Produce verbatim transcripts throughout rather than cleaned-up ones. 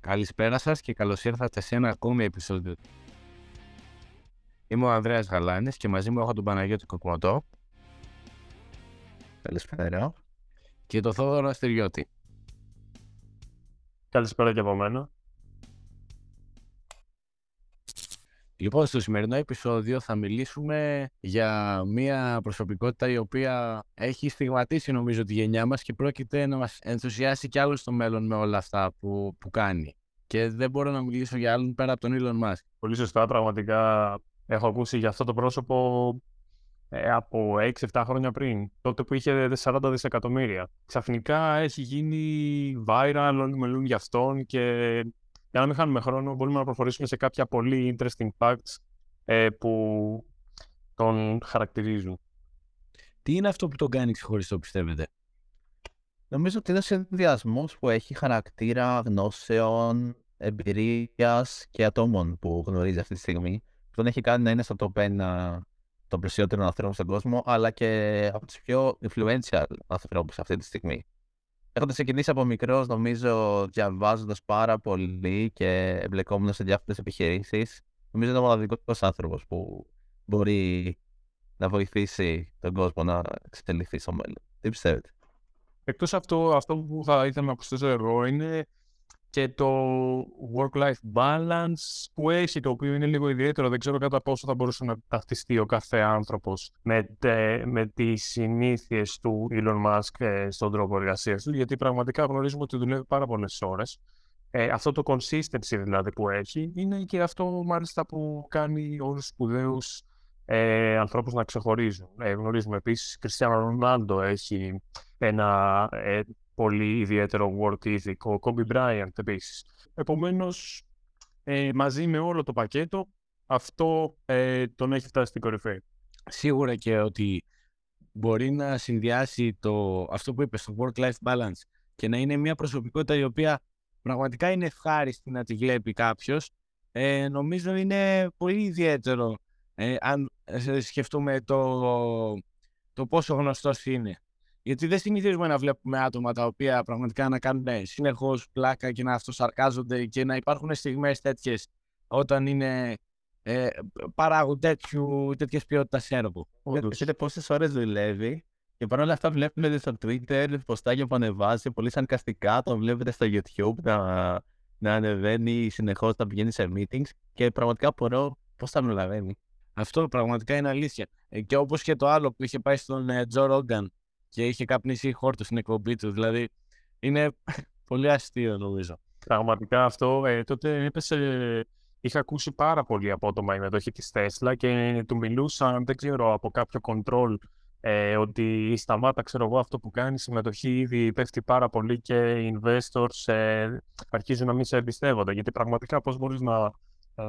Καλησπέρα σας και καλώς ήρθατε σε ένα ακόμη επεισόδιο. Είμαι ο Ανδρέας Γαλάνης και μαζί μου έχω τον Παναγιώτη Κοκματό. Καλησπέρα. Και τον Θόδωρο Αστηριώτη. Καλησπέρα και από μένα. Λοιπόν, στο σημερινό επεισόδιο θα μιλήσουμε για μια προσωπικότητα η οποία έχει στιγματίσει νομίζω τη γενιά μας και πρόκειται να μας ενθουσιάσει κι άλλο στο μέλλον με όλα αυτά που, που κάνει. Και δεν μπορώ να μιλήσω για άλλον πέρα από τον Έλον Μασκ. Πολύ σωστά, πραγματικά έχω ακούσει για αυτό το πρόσωπο ε, από έξι εφτά χρόνια πριν, τότε που είχε σαράντα δισεκατομμύρια. Ξαφνικά έχει γίνει viral, όλοι μιλούν για αυτόν και... Για να μην χάνουμε χρόνο, μπορούμε να προχωρήσουμε σε κάποια πολύ interesting facts ε, που τον χαρακτηρίζουν. Τι είναι αυτό που τον κάνει ξεχωριστό, πιστεύετε? Νομίζω ότι είναι ο συνδυασμός που έχει χαρακτήρα γνώσεων, εμπειρίας και ατόμων που γνωρίζει αυτή τη στιγμή. Τον έχει κάνει να είναι στο top ένα των πλουσιότερων ανθρώπων στον κόσμο, αλλά και από τους πιο influential ανθρώπους αυτή τη στιγμή. Έχοντας ξεκινήσει από μικρός, νομίζω, διαβάζοντας πάρα πολύ και εμπλεκόμενος σε διάφορες επιχειρήσεις, νομίζω είναι ο μοναδικός άνθρωπος που μπορεί να βοηθήσει τον κόσμο να εξελιχθεί στο μέλλον. Τι πιστεύετε? Εκτός αυτό, αυτό που θα ήθελα να προσθέσω εγώ είναι και το work-life balance που έχει, το οποίο είναι λίγο ιδιαίτερο. Δεν ξέρω κατά πόσο θα μπορούσε να ταυτιστεί ο κάθε άνθρωπος με, τε, με τις συνήθειες του Elon Musk ε, στον τρόπο εργασίας του, γιατί πραγματικά γνωρίζουμε ότι δουλεύει πάρα πολλές ώρες. Ε, αυτό το consistency δηλαδή που έχει είναι και αυτό μάλιστα που κάνει όλους τους σπουδαίους ε, ανθρώπους να ξεχωρίζουν. Ε, γνωρίζουμε επίσης, Cristiano Ronaldo έχει ένα... Ε, πολύ ιδιαίτερο work ethic, ο Kobe Bryant επίσης. Επομένως, ε, μαζί με όλο το πακέτο, αυτό ε, τον έχει φτάσει στην κορυφή. Σίγουρα και ότι μπορεί να συνδυάσει το, αυτό που είπε, το work-life balance και να είναι μια προσωπικότητα η οποία πραγματικά είναι ευχάριστη να τη βλέπει κάποιος. Ε, νομίζω είναι πολύ ιδιαίτερο ε, αν σκεφτούμε το, το πόσο γνωστός είναι. Γιατί δεν συνηθίζουμε να βλέπουμε άτομα τα οποία πραγματικά να κάνουν ναι, συνεχώς πλάκα και να αυτοσαρκάζονται και να υπάρχουν στιγμές τέτοιες όταν είναι ε, παράγουν τέτοιες ποιότητας έργο. Ξέρετε πόσες ώρες δουλεύει και παρόλα αυτά βλέπετε στο Twitter ποστάγια που ανεβάζει πολύ σαρκαστικά, τον βλέπετε στο YouTube να, να ανεβαίνει συνεχώς, να πηγαίνει σε meetings και πραγματικά απορώ πώς θα αναλαβαίνει. Αυτό πραγματικά είναι αλήθεια. Και όπως και το άλλο που είχε πάει στον ε, Τζο Ρόγκαν. Και είχε καπνίσει χόρτο στην εκπομπή του. Δηλαδή είναι πολύ αστείο, νομίζω. Πραγματικά αυτό. Ε, τότε έπεσε. Είχα ακούσει πάρα πολύ απότομα η μετοχή της Tesla και του μιλούσαν, δεν ξέρω, από κάποιο control ε, ότι σταμάτα, ξέρω εγώ, αυτό που κάνει. Η συμμετοχή ήδη πέφτει πάρα πολύ και οι investors ε, αρχίζουν να μην σε εμπιστεύονται. Γιατί πραγματικά πώς μπορείς να ε,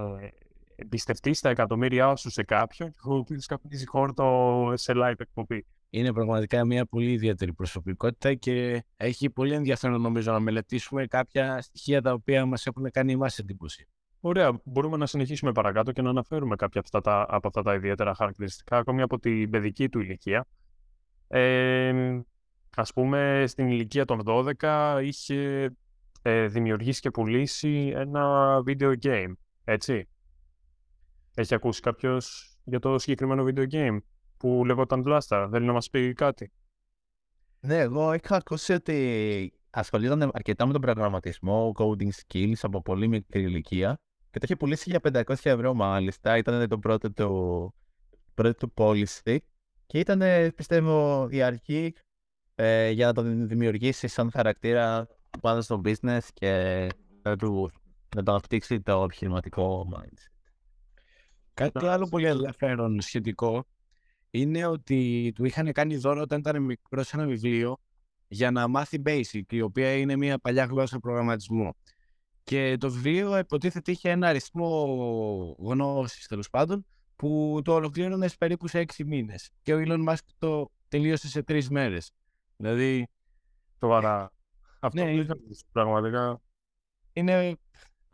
εμπιστευτείς τα εκατομμύρια σου σε κάποιον και ο οποίος καπνίζει χόρτο σε live εκπομπή. Είναι πραγματικά μια πολύ ιδιαίτερη προσωπικότητα και έχει πολύ ενδιαφέρον νομίζω να μελετήσουμε κάποια στοιχεία τα οποία μας έχουν κάνει εμάς εντύπωση. Ωραία, μπορούμε να συνεχίσουμε παρακάτω και να αναφέρουμε κάποια από αυτά τα, από αυτά τα ιδιαίτερα χαρακτηριστικά, ακόμη από την παιδική του ηλικία. Ε, ας πούμε, στην ηλικία των δώδεκα είχε ε, δημιουργήσει και πουλήσει ένα video game, έτσι. Έχει ακούσει κάποιος για το συγκεκριμένο video game που λεγόταν Blaster, θέλει να μας πει κάτι? Ναι, εγώ είχα ακούσει ότι ασχολιόταν αρκετά με τον προγραμματισμό, coding skills από πολύ μικρή ηλικία και το είχε πουλήσει για πεντακόσια ευρώ μάλιστα, ήταν το πρώτο του, πρώτο του πώληση και ήταν πιστεύω η αρχή ε, για να τον δημιουργήσει σαν χαρακτήρα πάνω στο business και να τον αναπτύξει το επιχειρηματικό mindset. Κάτι άλλο πολύ ενδιαφέρον σχετικό είναι ότι του είχαν κάνει δώρο όταν ήταν μικρό σε ένα βιβλίο για να μάθει BASIC, η οποία είναι μια παλιά γλώσσα προγραμματισμού. Και το βιβλίο υποτίθεται είχε ένα αριθμό γνώσης, τέλος πάντων, που το ολοκλήρωνε περίπου σε έξι μήνες. Και ο Elon Musk το τελείωσε σε τρεις μέρες. Δηλαδή. Σοβαρά. Αυτό ναι, πραγματικά. Είναι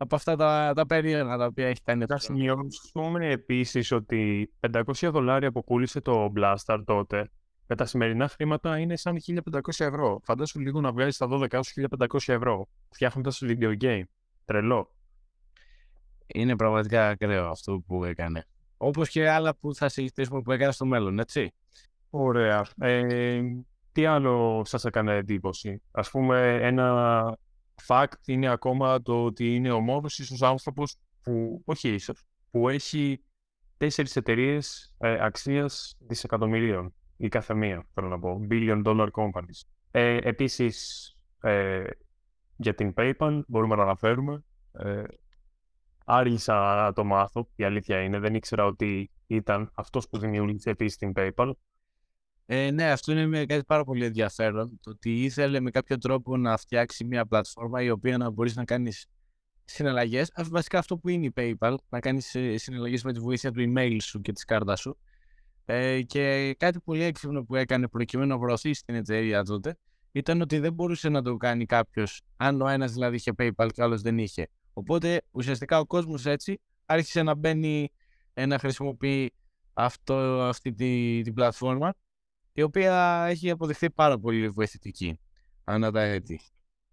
από αυτά τα, τα περίεργα τα οποία έχει κάνει. Θα σημειώσουμε επίσης ότι πεντακόσια δολάρια που πούλησε το Blaster τότε με τα σημερινά χρήματα είναι σαν χίλια πεντακόσια ευρώ. Φαντάσου λίγο να βγάλεις τα δώδεκα έως χίλια πεντακόσια ευρώ φτιάχνοντας το video game. Τρελό. Είναι πραγματικά ακραίο αυτό που έκανε. Όπως και άλλα που θα συζητήσουμε που έκανε στο μέλλον, έτσι. Ωραία. Ε, τι άλλο σας έκανε εντύπωση? Ας πούμε, ένα fact είναι ακόμα το ότι είναι ο μόνος ίσως άνθρωπος που, όχι ίσως, που έχει τέσσερις εταιρείες ε, αξίας δισεκατομμυρίων. Η κάθε μία, θέλω να πω, billion dollar companies. Ε, επίσης, ε, για την PayPal μπορούμε να αναφέρουμε. Ε, άργησα να το μάθω, η αλήθεια είναι, δεν ήξερα ότι ήταν αυτός που δημιούργησε επίσης την PayPal. Ε, ναι, αυτό είναι κάτι πάρα πολύ ενδιαφέρον, το ότι ήθελε με κάποιο τρόπο να φτιάξει μια πλατφόρμα η οποία να μπορείς να κάνεις συναλλαγές, βασικά αυτό που είναι η PayPal, να κάνεις συναλλαγές με τη βοήθεια του email σου και της κάρτας σου. Ε, και κάτι πολύ έξυπνο που έκανε προκειμένου να προωθήσει την εταιρεία τότε ήταν ότι δεν μπορούσε να το κάνει κάποιος, αν ο ένας δηλαδή είχε PayPal και ο άλλος δεν είχε. Οπότε ουσιαστικά ο κόσμος έτσι άρχισε να μπαίνει, να χρησιμοποιεί αυτό, αυτή την τη πλατφόρμα, η οποία έχει αποδειχθεί πάρα πολύ βοηθητική ανά τα έτη.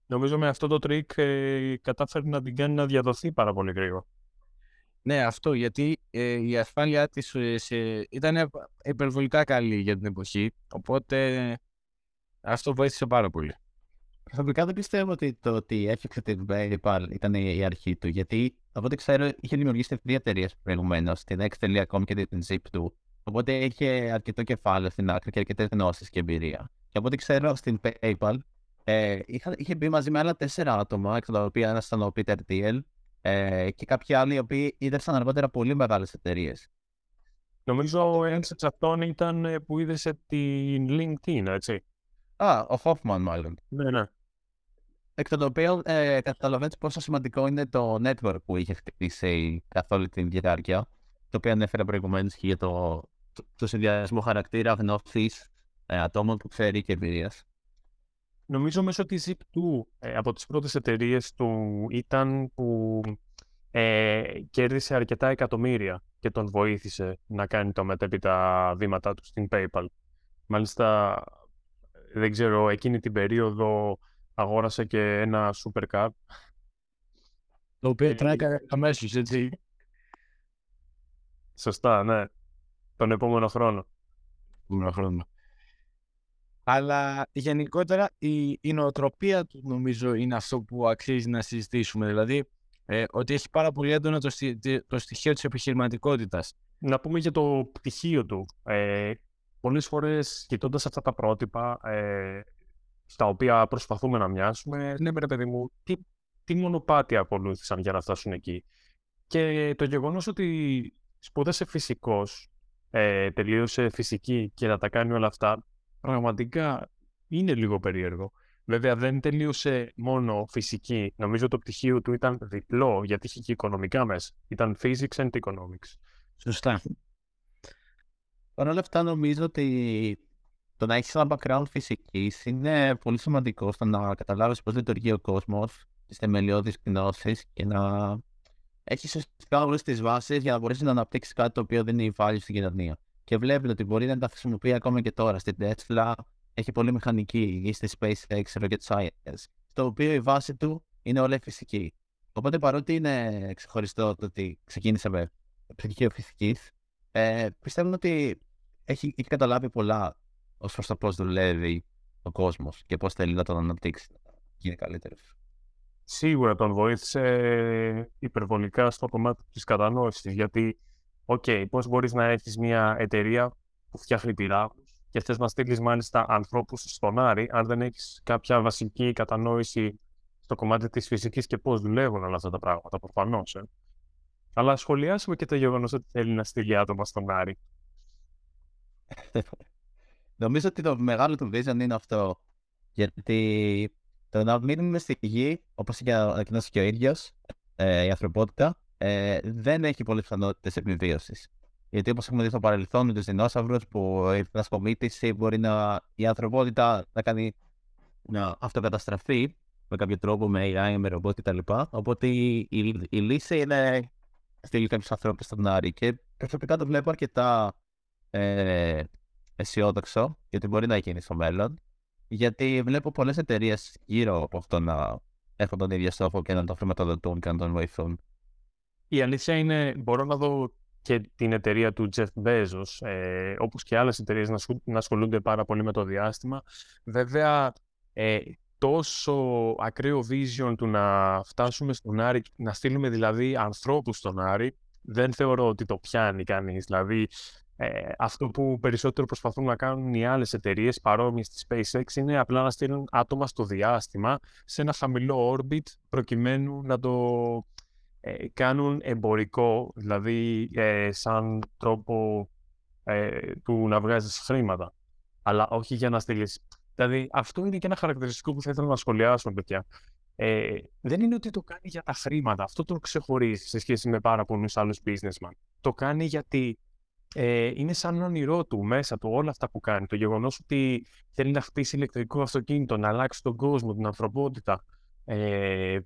Νομίζω με αυτό το τρίκ ε, κατάφερε να την κάνει να διαδοθεί πάρα πολύ γρήγορα. Ναι, αυτό, γιατί ε, η ασφάλειά της ε, σε, ήταν υπερβολικά καλή για την εποχή, οπότε ε, αυτό βοήθησε πάρα πολύ. Προσωπικά δεν πιστεύω ότι το ότι έφτιαξε την PayPal ήταν η αρχή του, γιατί από ό,τι ξέρω είχε δημιουργήσει δύο εταιρείες προηγουμένως, την Εξ τελεία κομ και την Zip δύο, οπότε είχε αρκετό κεφάλαιο στην άκρη και αρκετές γνώσεις και εμπειρία. Και από ό,τι ξέρω στην PayPal ε, είχε, είχε μπει μαζί με άλλα τέσσερα άτομα, εκ των οποίων ένας ήταν ο Peter Thiel, Ε, και κάποιοι άλλοι οι οποίοι ίδρυσαν αργότερα πολύ μεγάλες εταιρείες. Νομίζω ένας εξ αυτών ήταν που ίδρυσε την LinkedIn, έτσι. Α, ο Hoffman μάλλον. Ναι, ναι. Εκ των οποίων ε, καταλαβαίνεις πόσο σημαντικό είναι το network που είχε χτίσει καθ' όλη την διάρκεια, το οποίο ανέφερα προηγουμένως και για το, το, το συνδυασμό χαρακτήρα, γνώστης, ε, ατόμων που ξέρει και εμπειρίας. Νομίζω μέσω της Zip δύο ε, από τις πρώτες εταιρείες του ήταν που ε, κέρδισε αρκετά εκατομμύρια και τον βοήθησε να κάνει τα μετέπειτα βήματά του στην PayPal. Μάλιστα, δεν ξέρω, εκείνη την περίοδο αγόρασε και ένα supercar. Το οποίο τράκαρε αμέσως, έτσι. Σωστά, ναι. Τον επόμενο χρόνο. Τον επόμενο χρόνο. Αλλά γενικότερα η, η νοοτροπία του νομίζω είναι αυτό που αξίζει να συζητήσουμε. Δηλαδή ε, ότι έχει πάρα πολύ έντονα το, στι, το στοιχείο της επιχειρηματικότητας. Να πούμε για το πτυχίο του. Ε, πολλές φορές κοιτώντας αυτά τα πρότυπα ε, στα οποία προσπαθούμε να μοιάσουμε, ναι ρε παιδί μου, τι, τι μονοπάτι ακολούθησαν για να φτάσουν εκεί. Και το γεγονός ότι σπούδασε φυσικός, ε, τελείωσε φυσική και να τα κάνει όλα αυτά, πραγματικά είναι λίγο περίεργο. Βέβαια δεν τελείωσε μόνο φυσική. Νομίζω το πτυχίο του ήταν διπλό, γιατί είχε και οικονομικά μέσα. Ήταν physics and economics. Σωστά. Παρ' όλα αυτά νομίζω ότι το να έχεις ένα background φυσικής είναι πολύ σημαντικό στο να καταλάβεις πώς λειτουργεί ο κόσμος, τις θεμελιώδεις γνώσεις και να έχεις ουσιαστικά όλες τις βάσεις για να μπορέσεις να αναπτύξεις κάτι το οποίο δεν είναι value στην κοινωνία. Και βλέπετε ότι μπορεί να τα χρησιμοποιεί ακόμα και τώρα. Στην Tesla έχει πολύ μηχανική ή στη SpaceX Rocket Science, το οποίο η βάση του είναι όλα φυσική. Οπότε παρότι είναι ξεχωριστό το ότι ξεκίνησε με πτυχίο φυσικής, ε, πιστεύω ότι έχει, έχει καταλάβει πολλά ως προς το πώς δουλεύει ο κόσμος και πώς θέλει να τον αναπτύξει να γίνει καλύτερος. Σίγουρα τον βοήθησε υπερβολικά στο κομμάτι της κατανόησης, γιατί Οκ, okay, πώς μπορείς να έχεις μια εταιρεία που φτιάχνει πυράβλους και θες να στείλεις μάλιστα ανθρώπους στον Άρη, αν δεν έχεις κάποια βασική κατανόηση στο κομμάτι της φυσικής και πώς δουλεύουν όλα αυτά τα πράγματα, προφανώς. Ε. Αλλά σχολιάσουμε και το γεγονός ότι θέλει να στείλει άτομα στον Άρη. Νομίζω ότι το μεγάλο του vision είναι αυτό. Γιατί το να μείνουμε στη γη, όπως είχε ανακοινώσει και ο ίδιος, ε, η ανθρωπότητα, Ε, δεν έχει πολλές πιθανότητες επιβίωσης. Γιατί όπως έχουμε δει στο παρελθόν με τους δεινόσαυρους που η πλασπομήτηση μπορεί να, η ανθρωπότητα να κάνει να αυτοκαταστραφεί με κάποιο τρόπο, με έι άι, με ρομπότ κτλ. Οπότε η, η, η λύση είναι στείλει κάποιους ανθρώπους στον Άρη. Και προσωπικά το βλέπω αρκετά ε, αισιόδοξο γιατί μπορεί να γίνει στο μέλλον. Γιατί βλέπω πολλές εταιρείες γύρω από αυτό να έχουν τον ίδιο στόχο και να τον χρηματοδοτούν και να τον βοηθούν. Η αλήθεια είναι, μπορώ να δω και την εταιρεία του Jeff Bezos, ε, όπως και άλλες εταιρείες να ασχολούνται πάρα πολύ με το διάστημα. Βέβαια, ε, τόσο ακραίο vision του να φτάσουμε στον Άρη, να στείλουμε δηλαδή ανθρώπους στον Άρη, δεν θεωρώ ότι το πιάνει κανείς. Δηλαδή, ε, αυτό που περισσότερο προσπαθούν να κάνουν οι άλλες εταιρείες παρόμοιες της SpaceX είναι απλά να στείλουν άτομα στο διάστημα σε ένα χαμηλό orbit προκειμένου να το ε, κάνουν εμπορικό, δηλαδή ε, σαν τρόπο ε, του να βγάζεις χρήματα, αλλά όχι για να στείλεις. Δηλαδή αυτό είναι και ένα χαρακτηριστικό που θα ήθελα να σχολιάσω, παιδιά. Ε, δεν είναι ότι το κάνει για τα χρήματα, αυτό το ξεχωρίζει σε σχέση με πάρα πολλούς άλλους businessman. Το κάνει γιατί ε, είναι σαν όνειρό του μέσα του όλα αυτά που κάνει. Το γεγονός ότι θέλει να χτίσει ηλεκτρικό αυτοκίνητο, να αλλάξει τον κόσμο, την ανθρωπότητα. Ε,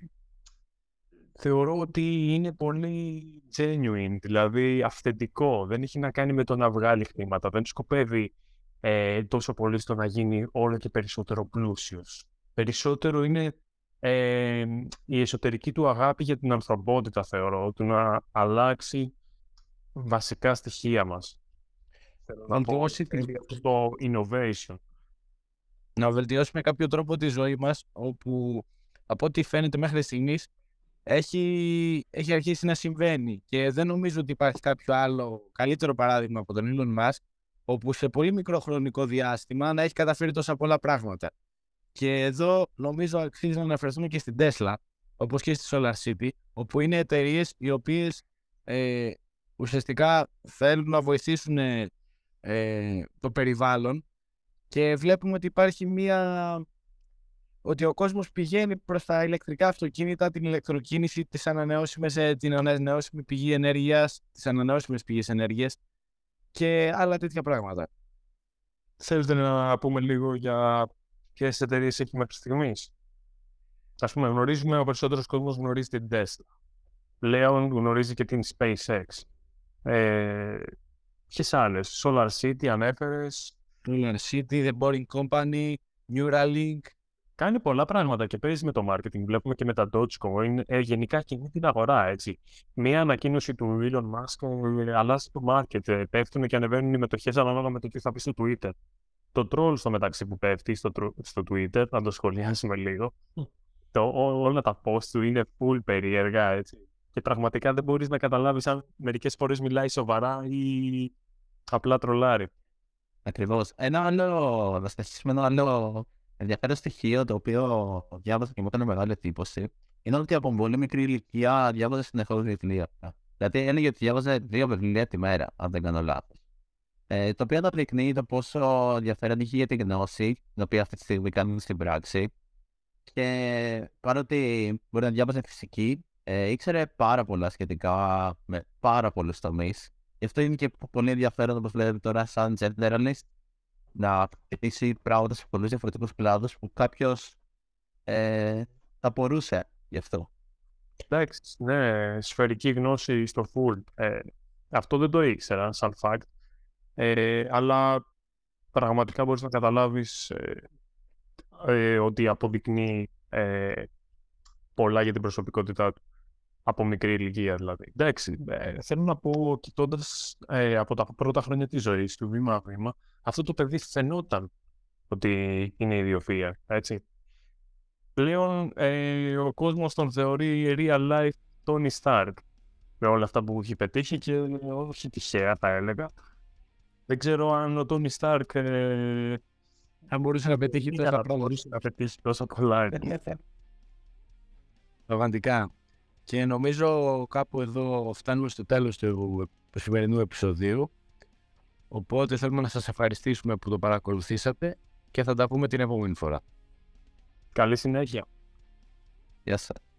θεωρώ ότι είναι πολύ genuine, δηλαδή αυθεντικό. Δεν έχει να κάνει με το να βγάλει χρήματα, δεν σκοπεύει ε, τόσο πολύ στο να γίνει όλο και περισσότερο πλούσιος. Περισσότερο είναι Ε, η εσωτερική του αγάπη για την ανθρωπότητα, θεωρώ, του να αλλάξει βασικά στοιχεία μας. Να βελτιώσει το innovation. Να βελτιώσει με κάποιο τρόπο τη ζωή μας, όπου από ό,τι φαίνεται μέχρι στιγμής έχει, έχει αρχίσει να συμβαίνει και δεν νομίζω ότι υπάρχει κάποιο άλλο καλύτερο παράδειγμα από τον Έλον Μασκ, όπου σε πολύ μικρό χρονικό διάστημα να έχει καταφέρει τόσα πολλά πράγματα. Και εδώ νομίζω αξίζει να αναφερθούμε και στην Tesla, όπως και στη SolarCity, όπου είναι εταιρείες οι οποίες ε, ουσιαστικά θέλουν να βοηθήσουν ε, το περιβάλλον και βλέπουμε ότι υπάρχει μία... ότι ο κόσμος πηγαίνει προς τα ηλεκτρικά αυτοκίνητα, την ηλεκτροκίνηση, τις ανανεώσιμες, την ανανεώσιμη πηγή ενέργειας, τις ανανεώσιμες πηγές ενέργειας και άλλα τέτοια πράγματα. Θέλετε να πούμε λίγο για... ποιες εταιρείες έχει μέχρι στιγμής? Ας πούμε, γνωρίζουμε, ο περισσότερος κόσμος γνωρίζει την Tesla. Πλέον γνωρίζει και την SpaceX. Ε, ποιες άλλες? SolarCity, ανέφερες. SolarCity, The Boring Company, Neuralink. Κάνει πολλά πράγματα και παίζει με το marketing. Βλέπουμε και με τα Dogecoin. Ε, γενικά κινεί την αγορά, έτσι. Μία ανακοίνωση του Elon Musk αλλάζει το market. Πέφτουν και ανεβαίνουν οι μετοχές ανάλογα με το τι θα πει στο Twitter. Το troll στο μεταξύ που πέφτει στο, στο Twitter, να το σχολιάσουμε λίγο, το, ό, όλα τα post του είναι full περίεργα, έτσι. Και πραγματικά δεν μπορείς να καταλάβεις αν μερικές φορές μιλάει σοβαρά ή απλά τρολάρει. Ακριβώς. Ένα άλλο, να συνεχίσουμε ένα άλλο ενδιαφέρον στοιχείο, το οποίο διάβασα και μου έκανε μεγάλη εντύπωση, είναι ότι από πολύ μικρή ηλικία διάβαζα συνεχώς βιβλία. Δηλαδή έλεγε ότι διάβαζα δύο βιβλία τη μέρα, αν δεν κάνω λάθος. Ε, το οποίο αναπτεικνύει το πόσο ενδιαφέρον είχε για την γνώση, την οποία αυτή τη στιγμή κάνουμε στην πράξη. Και παρότι μπορεί να διάβαζε φυσική, ε, ήξερε πάρα πολλά σχετικά με πάρα πολλούς τομείς. Γι' αυτό είναι και πολύ ενδιαφέρον, όπως βλέπετε τώρα, σαν generalist, να πετύχει πράγματα σε πολλούς διαφορετικούς κλάδους που κάποιος ε, θα μπορούσε γι' αυτό. Εντάξει, ναι, σφαιρική γνώση στο full. Ε, αυτό δεν το ήξερα, σαν fact. Ε, αλλά πραγματικά μπορείς να καταλάβεις ε, ε, ότι αποδεικνύει ε, πολλά για την προσωπικότητά του από μικρή ηλικία, δηλαδή. Εντάξει, ε, θέλω να πω, κοιτώντας ε, από τα πρώτα χρόνια της ζωής του βήμα-βήμα, αυτό το παιδί φαινόταν ότι είναι ιδιοφυΐα, έτσι. Πλέον ε, ο κόσμος τον θεωρεί real life Tony Stark με όλα αυτά που έχει πετύχει και όχι τυχαία, θα έλεγα. Δεν ξέρω αν ο Τόνι Σταρκ ε... αν μπορούσε να πετύχει τόσα τόσα πολλά. Πραγματικά. Και νομίζω κάπου εδώ φτάνουμε στο τέλος του σημερινού επεισοδίου. Οπότε θέλουμε να σας ευχαριστήσουμε που το παρακολουθήσατε και θα τα πούμε την επόμενη φορά. Καλή συνέχεια. Γεια σας.